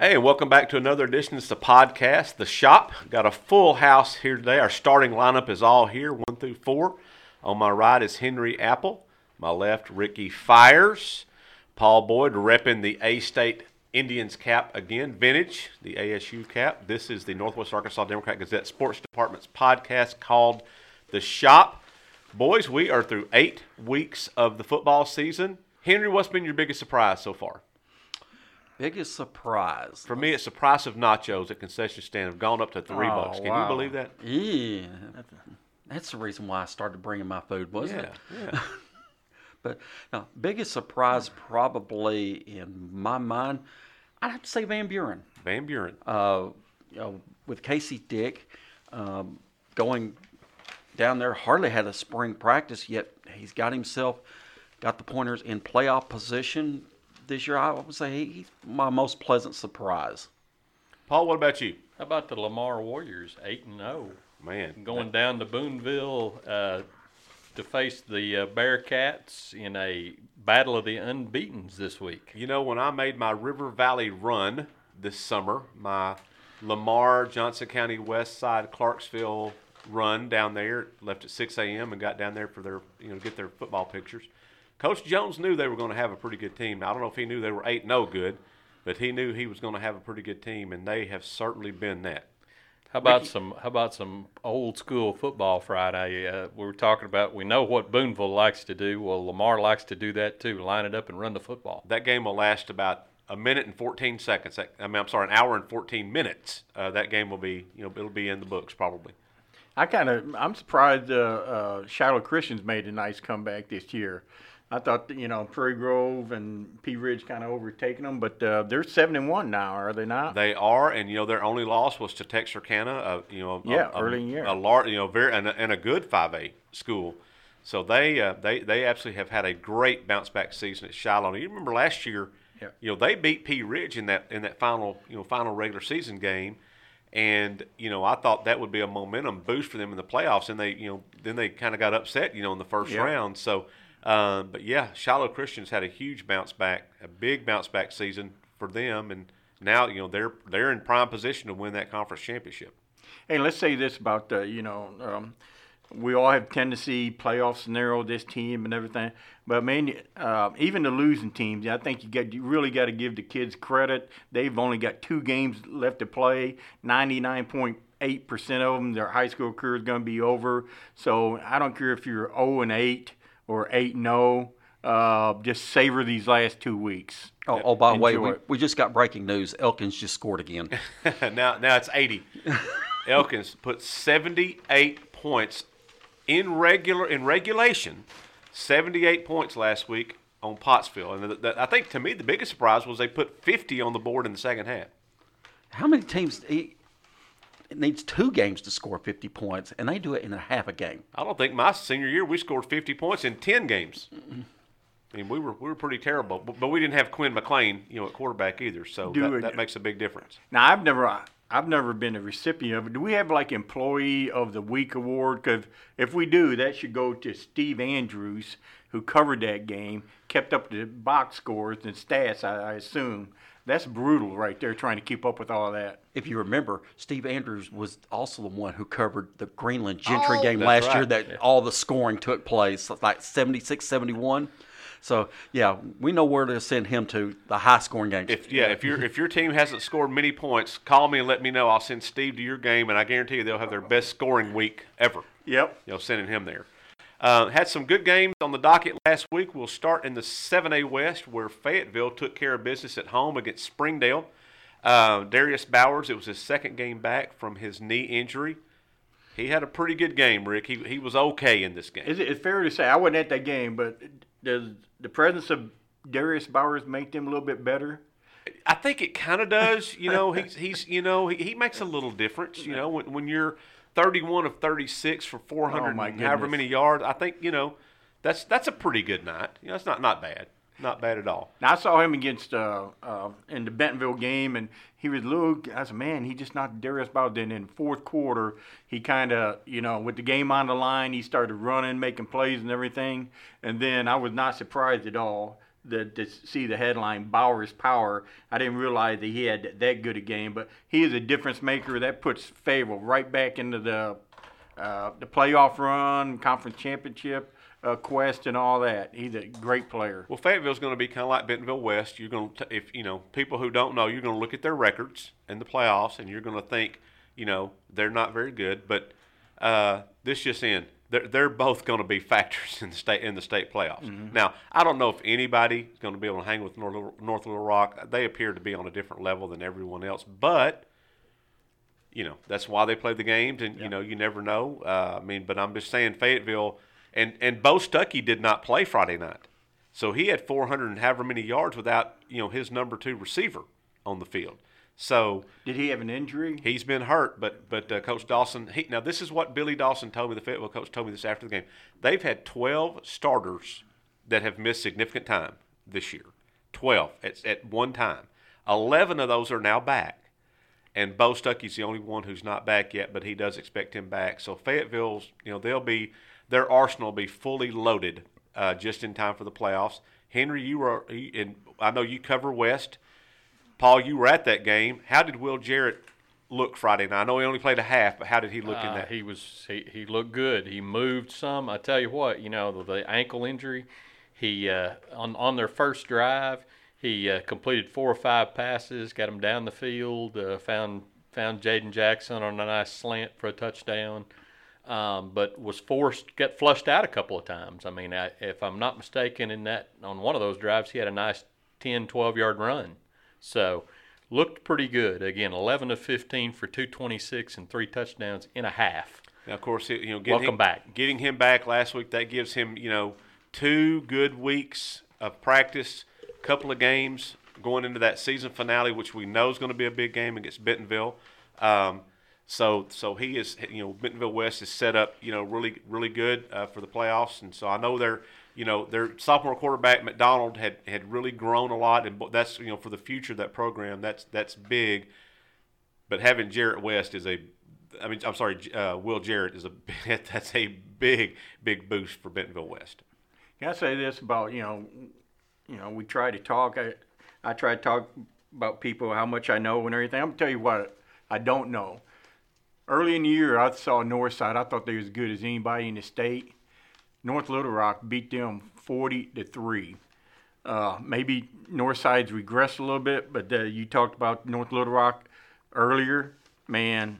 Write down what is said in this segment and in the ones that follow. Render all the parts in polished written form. Hey, welcome back to another edition. It's the podcast, The Shop. Got a full house here today. Our starting lineup is all here, 1 through 4. On my right is Henry Apple. My left, Ricky Fires. Paul Boyd repping the A-State Indians cap again, vintage, the ASU cap. This is the Northwest Arkansas Democrat-Gazette Sports Department's podcast called The Shop. Boys, we are through 8 weeks of the football season. Henry, what's been your biggest surprise so far? Biggest surprise? For me, it's the price of nachos at concession stand have gone up to $3. Can you believe that? Yeah. That's the reason why I started bringing my food, wasn't it? Yeah. But now, biggest surprise probably in my mind, I'd have to say Van Buren. Van Buren. With Casey Dick going down there, hardly had a spring practice, yet he's got himself, got the Pointers in playoff position this year. I would say he's my most pleasant surprise. Paul, what about you? How about the Lamar Warriors, 8-0? Man. Going down to Boonville to face the Bearcats in a battle of the unbeatens this week. You know, when I made my River Valley run this summer, my Lamar Johnson County Westside Clarksville run down there, left at 6 a.m. and got down there for their, get their football pictures. Coach Jones knew they were going to have a pretty good team. Now, I don't know if he knew they were 8-0 good, but he knew he was going to have a pretty good team, and they have certainly been that. How about some old school football Friday? We were talking about, we know what Boonville likes to do. Well, Lamar likes to do that too, line it up and run the football. That game will last about an hour and 14 minutes. That game will be, it'll be in the books probably. I'm surprised Shiloh Christian's made a nice comeback this year. I thought, Prairie Grove and Pea Ridge kind of overtaken them, but they're 7-1 now, are they not? They are, and their only loss was to Texarkana, early in the year, a large, very and a good 5A school. So they absolutely have had a great bounce back season at Shiloh. You remember last year, they beat Pea Ridge in that final regular season game. And, I thought that would be a momentum boost for them in the playoffs. And they, then they kind of got upset, in the first round. So, Shiloh Christian's had a huge bounce back, a big bounce back season for them. And now, they're in prime position to win that conference championship. Hey, let's say this about, we all have Tennessee playoff scenario, this team and everything. But, even the losing teams, I think you really got to give the kids credit. They've only got 2 games left to play. 99.8% of them, their high school career is going to be over. So I don't care if you're 0-8 or 8-0. Just savor these last 2 weeks. Oh, by the way, we just got breaking news. Elkins just scored again. now it's 80. Elkins put 78 points in regulation, 78 points last week on Pottsville. And I think, to me, the biggest surprise was they put 50 on the board in the second half. How many teams needs 2 games to score 50 points, and they do it in a half a game? I don't think my senior year we scored 50 points in 10 games. Mm-hmm. I mean, we were pretty terrible, but we didn't have Quinn McLean, at quarterback either, so that makes a big difference. Now, I've never been a recipient of it. Do we have, Employee of the Week award? Because if we do, that should go to Steve Andrews, who covered that game, kept up the box scores and stats, I assume. That's brutal right there, trying to keep up with all that. If you remember, Steve Andrews was also the one who covered the Greenland Gentry game last year that all the scoring took place, like 76, 71. So, we know where to send him to, the high-scoring games. If your team hasn't scored many points, call me and let me know. I'll send Steve to your game, and I guarantee you they'll have their best scoring week ever. Yep. Sending him there. Had some good games on the docket last week. We'll start in the 7A West, where Fayetteville took care of business at home against Springdale. Darius Bowers, it was his second game back from his knee injury. He had a pretty good game, Rick. He was okay in this game. Is it fair to say, I wasn't at that game, but does the presence of Darius Bowers make them a little bit better? I think it kind of does. He makes a little difference. When you're 31 of 36 for 400 and however many yards, I think that's a pretty good night. It's not bad. Not bad at all. Now, I saw him against in the Bentonville game, and he was I said, man, he just knocked Darius Bowers. Then in the fourth quarter, he kind of, with the game on the line, he started running, making plays and everything. And then I was not surprised at all to see the headline, Bowers Power. I didn't realize that he had that good a game, but he is a difference maker. That puts Fayetteville right back into the playoff run, conference championship quest, and all that. He's a great player. Well, Fayetteville's going to be kind of like Bentonville West. You're going to, if you know people who don't know, you're going to look at their records in the playoffs, and you're going to think, you know, they're not very good. But this just in. They're both going to be factors in the state playoffs. Mm-hmm. Now, I don't know if anybody is going to be able to hang with North Little Rock. They appear to be on a different level than everyone else, but you know that's why they play the games, and you know you never know. But I'm just saying Fayetteville and Bo Stuckey did not play Friday night, so he had 400 and however many yards without his number 2 receiver on the field. So did he have an injury? He's been hurt, but Coach Dawson. Now this is what Billy Dawson told me. The Fayetteville coach told me this after the game. They've had 12 starters that have missed significant time this year. 12 at one time. 11 of those are now back, and Bo Stuckey's the only one who's not back yet. But he does expect him back. So Fayetteville's, their arsenal will be fully loaded just in time for the playoffs. Henry, and I know you cover West. Paul, you were at that game. How did Will Jarrett look Friday night? I know he only played a half, but how did he look in that? He looked good. He moved some. I tell you what, the ankle injury. He on their first drive, he completed 4 or 5 passes, got him down the field, found Jaden Jackson on a nice slant for a touchdown, but got flushed out a couple of times. If I'm not mistaken, on one of those drives, he had a nice 10, 12-yard run. So, looked pretty good. Again, 11 of 15 for 226 and 3 touchdowns in a half. Now, of course, getting him back last week, that gives him, 2 good weeks of practice, a couple of games going into that season finale, which we know is going to be a big game against Bentonville. So he is, Bentonville West is set up, really, really good for the playoffs. And so I know they're. Their sophomore quarterback, McDonald, had really grown a lot, and that's, for the future of that program, that's big. But having Will Jarrett is that's a big, big boost for Bentonville West. Can I say this about, we try to talk. I try to talk about people, how much I know and everything. I'm going to tell you what I don't know. Early in the year, I saw Northside. I thought they were as good as anybody in the state. North Little Rock beat them 40-3. Maybe Northside's regressed a little bit, but you talked about North Little Rock earlier. Man,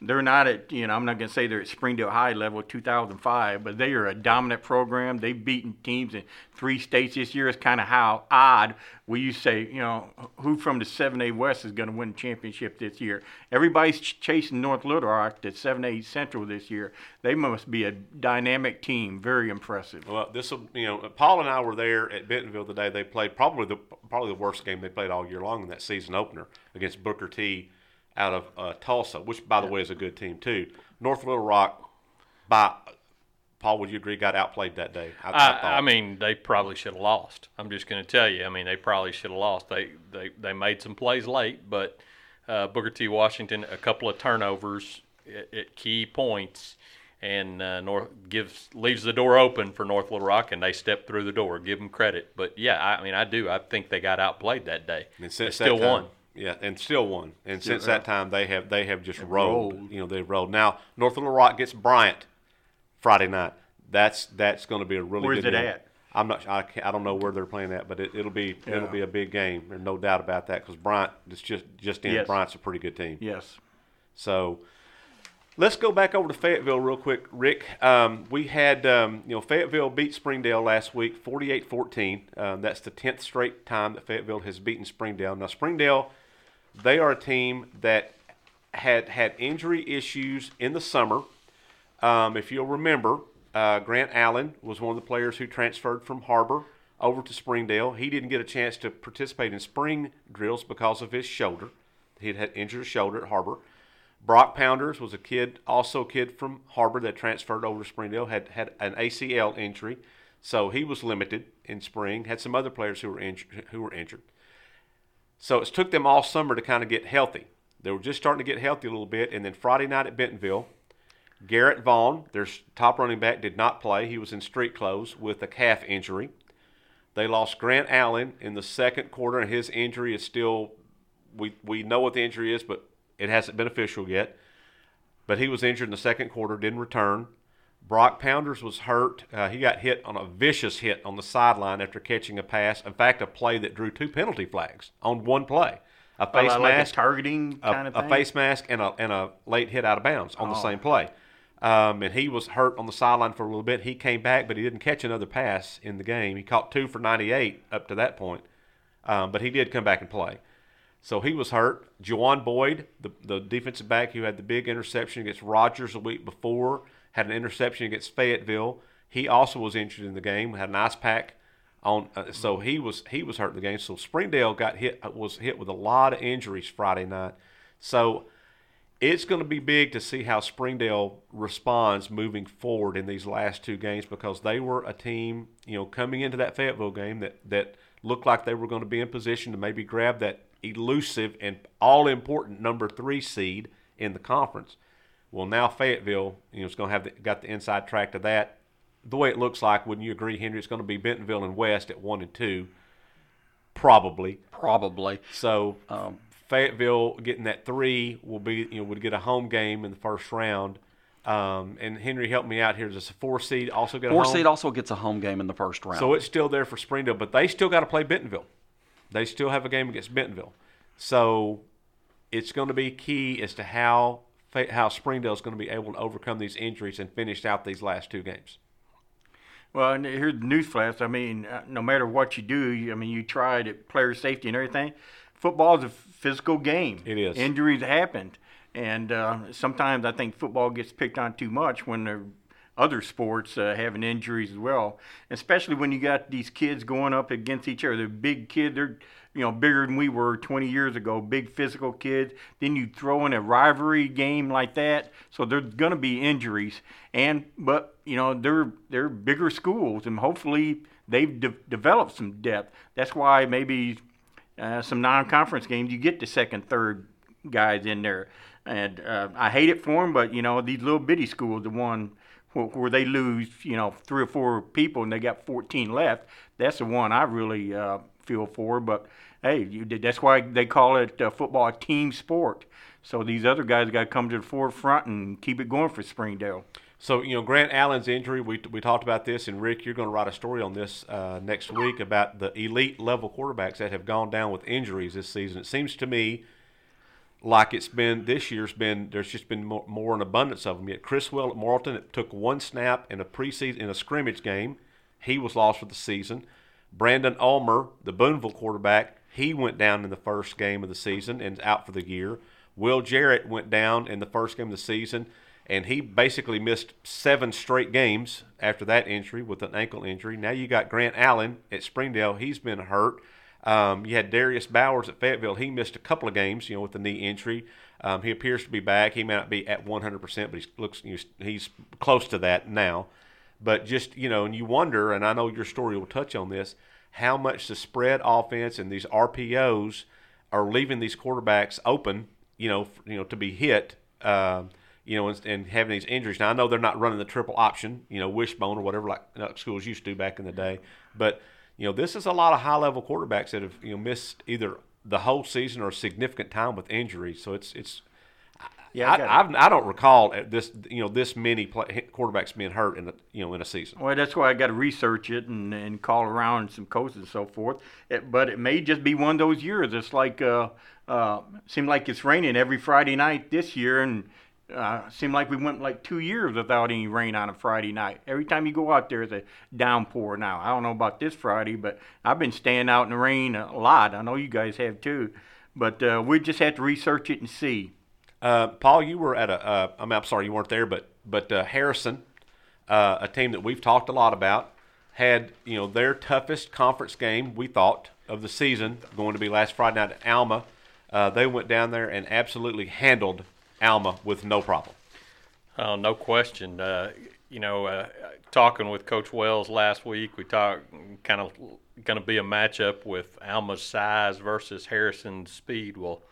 they're not at, I'm not going to say they're at Springdale high level 2005, but they are a dominant program. They've beaten teams in 3 states this year. It's kind of how odd will you say, who from the 7A West is going to win the championship this year? Everybody's chasing North Little Rock to 7A Central this year. They must be a dynamic team. Very impressive. Well, Paul and I were there at Bentonville the day they played probably the worst game they played all year long in that season opener against Booker T. out of Tulsa, which, by the way, is a good team, too. North Little Rock, Paul, would you agree, got outplayed that day? They probably should have lost. I'm just going to tell you. They probably should have lost. They made some plays late, but Booker T. Washington, a couple of turnovers at key points, and leaves the door open for North Little Rock, and they step through the door. Give them credit. But, yeah, I do. I think they got outplayed that day. And they still won. Yeah, and still won. And since that time, they have just rolled. They've rolled. Now, North Little Rock gets Bryant Friday night. That's going to be a really good game. Where is it at? I'm not. I don't know where they're playing at, but it'll be a big game. There's no doubt about that because Bryant is just in. Yes. Bryant's a pretty good team. Yes. So, let's go back over to Fayetteville real quick, Rick. We had Fayetteville beat Springdale last week, 48-14. That's the 10th straight time that Fayetteville has beaten Springdale. Now, Springdale. They are a team that had injury issues in the summer. If you'll remember, Grant Allen was one of the players who transferred from Harbor over to Springdale. He didn't get a chance to participate in spring drills because of his shoulder. He had injured a shoulder at Harbor. Brock Pounders was a kid from Harbor that transferred over to Springdale, had an ACL injury. So he was limited in spring, had some other players who were injured. So it took them all summer to kind of get healthy. They were just starting to get healthy a little bit. And then Friday night at Bentonville, Garrett Vaughn, their top running back, did not play. He was in street clothes with a calf injury. They lost Grant Allen in the second quarter, and his injury is still – we know what the injury is, but it hasn't been official yet. But he was injured in the second quarter, didn't return. Brock Pounders was hurt. He got hit on a vicious hit on the sideline after catching a pass. In fact, a play that drew 2 penalty flags on one play. A face mask. Like a targeting kind of thing? A face mask and a late hit out of bounds on the same play. And he was hurt on the sideline for a little bit. He came back, but he didn't catch another pass in the game. He caught 2 for 98 up to that point. But he did come back and play. So he was hurt. Juwan Boyd, the defensive back who had the big interception against Rogers the week before, had an interception against Fayetteville. He also was injured in the game. Had an ice pack on, so he was hurt in the game. So Springdale was hit with a lot of injuries Friday night. So it's going to be big to see how Springdale responds moving forward in these last 2 games, because they were a team, coming into that Fayetteville game that looked like they were going to be in position to maybe grab that elusive and all-important number 3 seed in the conference. Well, now Fayetteville, it's going to have got the inside track to that. The way it looks like, wouldn't you agree, Henry? It's going to be Bentonville and West at 1 and 2, probably. Probably. So Fayetteville getting that 3 will be, would get a home game in the first round. And Henry, help me out here. Does a 4 seed also get a home? 4 seed also gets a home game in the first round. So it's still there for Springdale, but they still got to play Bentonville. They still have a game against Bentonville. So it's going to be key as to how Springdale is going to be able to overcome these injuries and finish out these last 2 games. Well, and here's the newsflash. I mean, no matter what you do, you tried at player safety and everything. Football is a physical game. It is. Injuries happened. And sometimes I think football gets picked on too much when they're other sports having injuries as well, especially when you got these kids going up against each other. They're big kids, they're bigger than we were 20 years ago, big physical kids. Then you throw in a rivalry game like that, so there's going to be injuries. But they're bigger schools, and hopefully they've developed some depth. That's why maybe some non-conference games you get the second, third guys in there. And I hate it for them, but these little bitty schools, the one where they lose, 3 or 4 people and they got 14 left. That's the one I really feel for. But, hey, that's why they call it football a team sport. So these other guys got to come to the forefront and keep it going for Springdale. So, Grant Allen's injury, we talked about this, and, Rick, you're going to write a story on this next week about the elite-level quarterbacks that have gone down with injuries this season. It seems to me like it's been this year's been, there's just been more an abundance of them. Yet Chriswell at Marlton, it took 1 snap in a preseason in a scrimmage game. He was lost for the season. Brandon Ulmer, the Boonville quarterback, he went down in the first game of the season and out for the year. Will Jarrett went down in the first game of the season, and he basically missed 7 straight games after that injury with an ankle injury. Now you got Grant Allen at Springdale. He's been hurt. You had Darius Bowers at Fayetteville. He missed a couple of games, with the knee injury. He appears to be back. He may not be at 100%, but he's close to that now. But just, and you wonder, and I know your story will touch on this, how much the spread offense and these RPOs are leaving these quarterbacks open, to be hit, and having these injuries. Now, I know they're not running the triple option, wishbone or whatever like schools used to back in the day, but this is a lot of high-level quarterbacks that have missed either the whole season or a significant time with injuries. So it's yeah. I don't recall this this many quarterbacks being hurt in a in a season. Well, that's why I got to research it and call around some coaches and so forth. But it may just be one of those years. It's like seemed like it's raining every Friday night this year, and seemed like we went like 2 years without any rain on a Friday night. Every time you go out there, it's a downpour now. I don't know about this Friday, but I've been staying out in the rain a lot. I know you guys have too, but we just have to research it and see. Paul, you were at I'm sorry you weren't there, but Harrison, a team that we've talked a lot about, had their toughest conference game, we thought, of the season, going to be last Friday night at Alma. They went down there and absolutely handled Alma with no problem. Oh, no question. Talking with Coach Wells last week, we talked kind of going to be a matchup with Alma's size versus Harrison's speed. Well,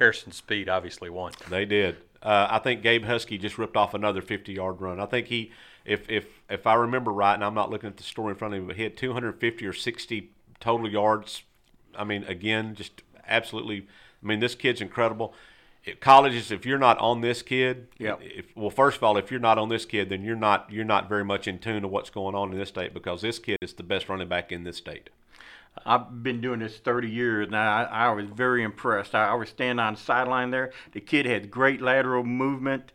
Harrison Speed obviously won. They did. I think Gabe Husky just ripped off another 50-yard run. I think he, if I remember right, and I'm not looking at the story in front of me, but he had 250 or 60 total yards. I mean, again, just absolutely. I mean, this kid's incredible. Colleges, if you're not on this kid, first of all, if you're not on this kid, then you're not very much in tune to what's going on in this state, because this kid is the best running back in this state. I've been doing this 30 years, and I was very impressed. I was standing on the sideline there. The kid had great lateral movement.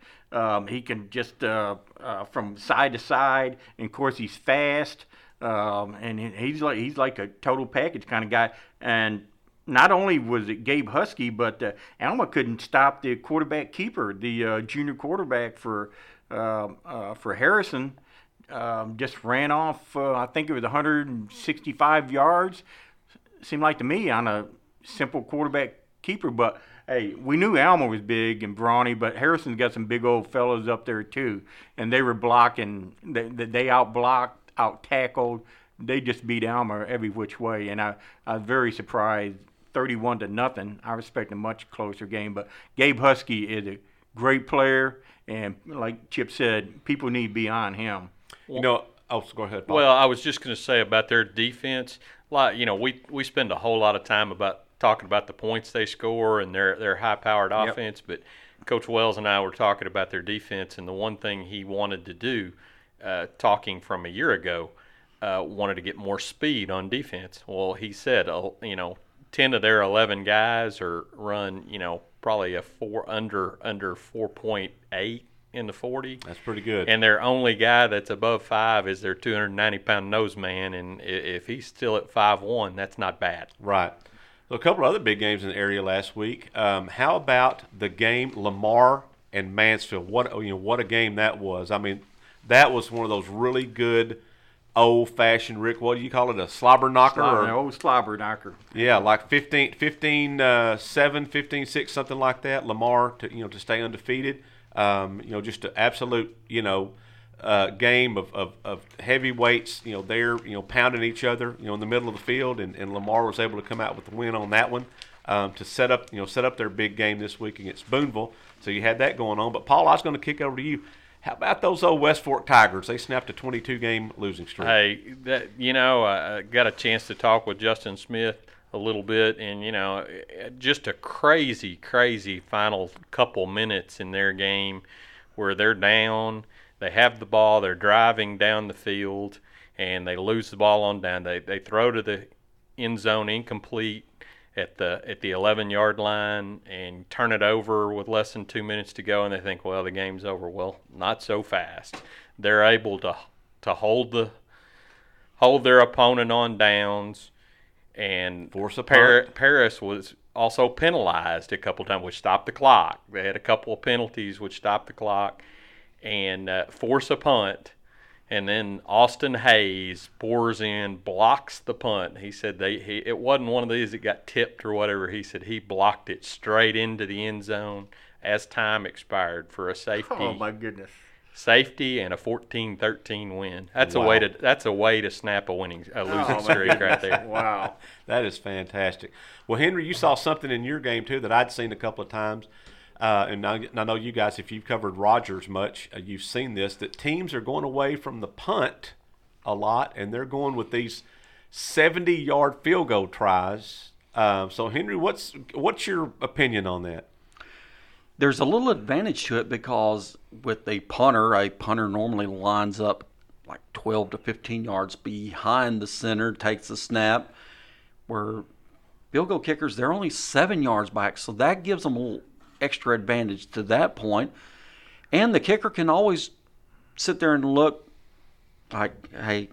He can just from side to side, and of course he's fast, and he's like a total package kind of guy. And not only was it Gabe Husky, but Alma couldn't stop the quarterback keeper, the junior quarterback for Harrison. Just ran off, I think it was 165 yards, seemed like to me, on a simple quarterback keeper. But, hey, we knew Alma was big and brawny, but Harrison's got some big old fellows up there too. And they were blocking. They out-blocked, out-tackled. They just beat Alma every which way. And I was very surprised, 31-0. I was expecting a much closer game. But Gabe Husky is a great player. And like Chip said, people need to be on him. You know, go ahead, Bob. Well, I was just going to say about their defense. Like, you know, we spend a whole lot of time about talking about the points they score and their high-powered offense, but Coach Wells and I were talking about their defense, and the one thing he wanted to do, talking from a year ago, wanted to get more speed on defense. Well, he said, 10 of their 11 guys are run, probably a under 4.8 in the 40. That's pretty good. And their only guy that's above 5 is their 290-pound nose man, and if he's still at 5'1", that's not bad. Right. So a couple of other big games in the area last week. How about the game Lamar and Mansfield? What a game that was. I mean, that was one of those really good old-fashioned, Rick, what do you call it, a slobber knocker? Slobber knocker. Yeah, like 15-7, 15-6, something like that. Lamar to stay undefeated. Just an absolute, game of heavyweights, they're, pounding each other, in the middle of the field, and Lamar was able to come out with the win on that one, to set up their big game this week against Boonville. So you had that going on. But, Paul, I was going to kick over to you. How about those old West Fork Tigers? They snapped a 22-game losing streak. Hey, I got a chance to talk with Justin Smith a little bit, and, just a crazy, crazy final couple minutes in their game where they're down, they have the ball, they're driving down the field, and they lose the ball on down. They throw to the end zone incomplete at the 11-yard line and turn it over with less than 2 minutes to go, and they think, well, the game's over. Well, not so fast. They're able to hold their opponent on downs, and force a punt. Paris was also penalized a couple times, which stopped the clock. They had a couple of penalties which stopped the clock and force a punt. And then Austin Hayes pours in, blocks the punt. He said it wasn't one of these that got tipped or whatever. He said he blocked it straight into the end zone as time expired for a safety. Oh my goodness! Safety and a 14-13 win. That's a way to snap a losing streak right there. Wow, that is fantastic. Well, Henry, you saw something in your game too that I'd seen a couple of times. And I know you guys, if you've covered Rogers much, you've seen this, that teams are going away from the punt a lot, and they're going with these 70-yard field goal tries. So, Henry, what's your opinion on that? There's a little advantage to it because with a punter normally lines up like 12 to 15 yards behind the center, takes the snap, where field goal kickers, they're only 7 yards back, so that gives them a little extra advantage to that point. And the kicker can always sit there and look like, hey,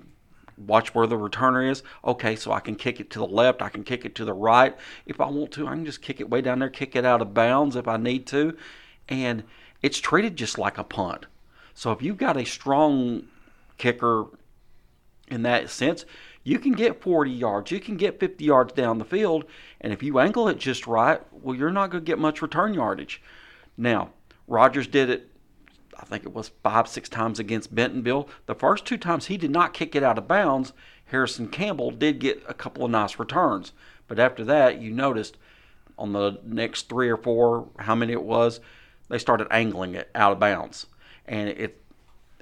watch where the returner is. Okay, so I can kick it to the left, I can kick it to the right. If I want to, I can just kick it way down there, kick it out of bounds if I need to. And it's treated just like a punt. So if you've got a strong kicker in that sense, you can get 40 yards, you can get 50 yards down the field, and if you angle it just right, well, you're not going to get much return yardage. Now, Rogers did it, I think it was 5-6 times against Bentonville. The first two times he did not kick it out of bounds. Harrison Campbell did get a couple of nice returns. But after that, you noticed on the next three or four, how many it was, they started angling it out of bounds. And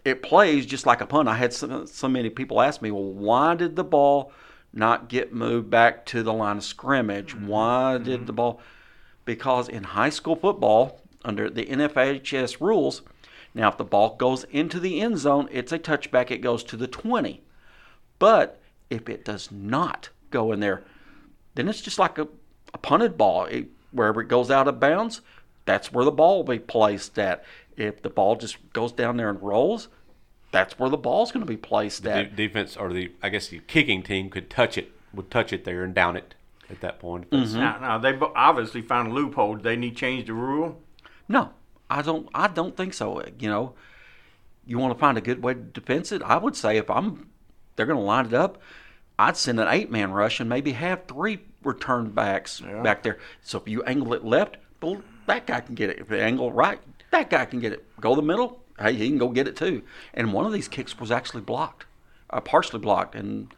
it plays just like a punt. I had so many people ask me, well, why did the ball not get moved back to the line of scrimmage? Why did the ball? Because in high school football, under the NFHS rules, now if the ball goes into the end zone, it's a touchback. It goes to the 20. But if it does not go in there, then it's just like a punted ball. Wherever it goes out of bounds, that's where the ball will be placed at. If the ball just goes down there and rolls, that's where the ball's going to be placed at. The defense, or the kicking team could touch it there and down it at that point. Mm-hmm. Now they obviously found a loophole. Did they need to change the rule? No, I don't think so. You know, you want to find a good way to defense it. I would say they're going to line it up, I'd send an 8-man rush and maybe have 3 return backs back there. So if you angle it left, well, that guy can get it. If you angle right, that guy can get it. Go the middle, hey, he can go get it too. And one of these kicks was actually blocked, partially blocked, and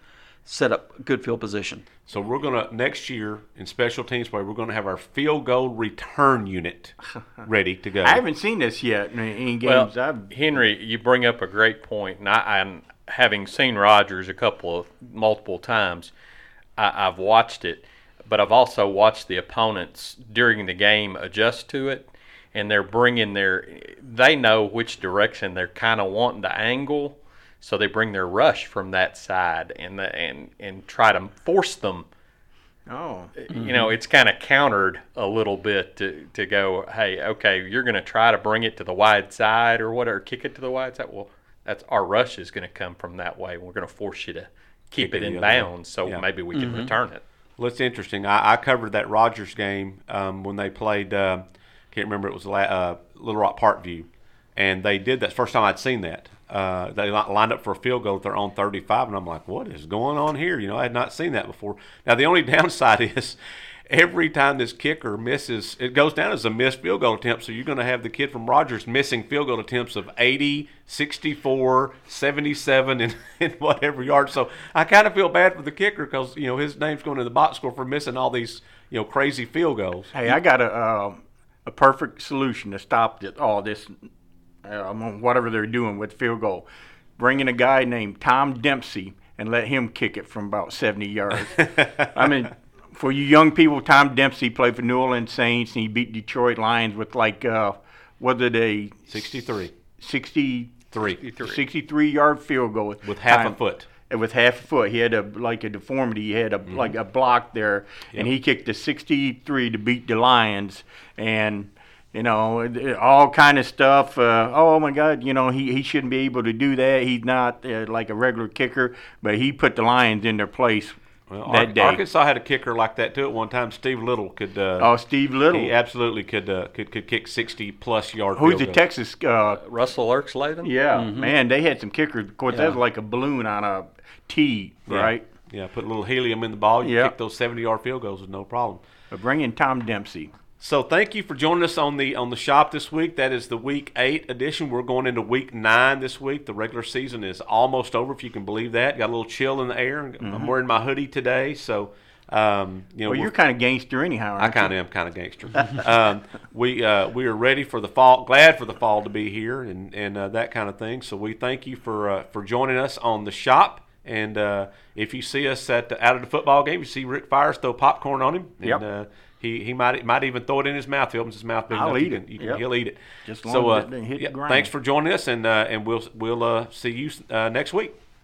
set up good field position. So we're going to, next year in special teams play, we're going to have our field goal return unit ready to go. I haven't seen this yet in games. Well, Henry, you bring up a great point, and I'm having seen Rogers multiple times. I've watched it, but I've also watched the opponents during the game adjust to it, and they're bringing they know which direction they're kind of wanting to angle, so they bring their rush from that side and try to force them. Oh, mm-hmm. You know, it's kind of countered a little bit to go, hey, okay, you're going to try to bring it to the wide side or whatever, kick it to the wide side. Well, that's our rush is going to come from that way. We're going to force you to keep it in bounds, so maybe we can return it. Well, it's interesting. I covered that Rogers game when they played. Can't remember, it was Little Rock Parkview, and they did that. First time I'd seen that. They lined up for a field goal at their own 35, and I'm like, what is going on here? You know, I had not seen that before. Now, the only downside is every time this kicker misses, it goes down as a missed field goal attempt, so you're going to have the kid from Rogers missing field goal attempts of 80, 64, 77, and whatever yards. So I kind of feel bad for the kicker because, you know, his name's going to the box score for missing all these, you know, crazy field goals. Hey, I got a perfect solution to stop all this – whatever they're doing with field goal, bring in a guy named Tom Dempsey and let him kick it from about 70 yards. I mean, for you young people, Tom Dempsey played for New Orleans Saints, and he beat Detroit Lions with 63-yard field goal. With half a foot. With half a foot. He had a deformity. He had a block there, and he kicked a 63 to beat the Lions, and – you know, all kind of stuff. Oh, my God, you know, he shouldn't be able to do that. He's not like a regular kicker, but he put the Lions in their place that day. Arkansas had a kicker like that, too, at one time. Steve Little could Steve Little. He absolutely could kick 60-plus yard field goals. Who's the Texas? Russell Erkslavin? Yeah, man, they had some kickers. Of course, that was like a balloon on a tee, right? Yeah, put a little helium in the ball. You kick those 70-yard field goals with no problem. But bring in Tom Dempsey. So thank you for joining us on the shop this week. That is the Week 8 edition. We're going into Week 9 this week. The regular season is almost over, if you can believe that. Got a little chill in the air. I'm wearing my hoodie today, so you know. Well, you're kind of gangster anyhow. I kind of am kind of gangster. We are ready for the fall. Glad for the fall to be here and that kind of thing. So we thank you for joining us on the shop. And if you see us out of the football game, you see Rick Fires throw popcorn on him. And, he might even throw it in his mouth. He opens his mouth big enough. He'll eat it. Just long as it didn't hit the ground. Thanks for joining us, and we'll see you next week.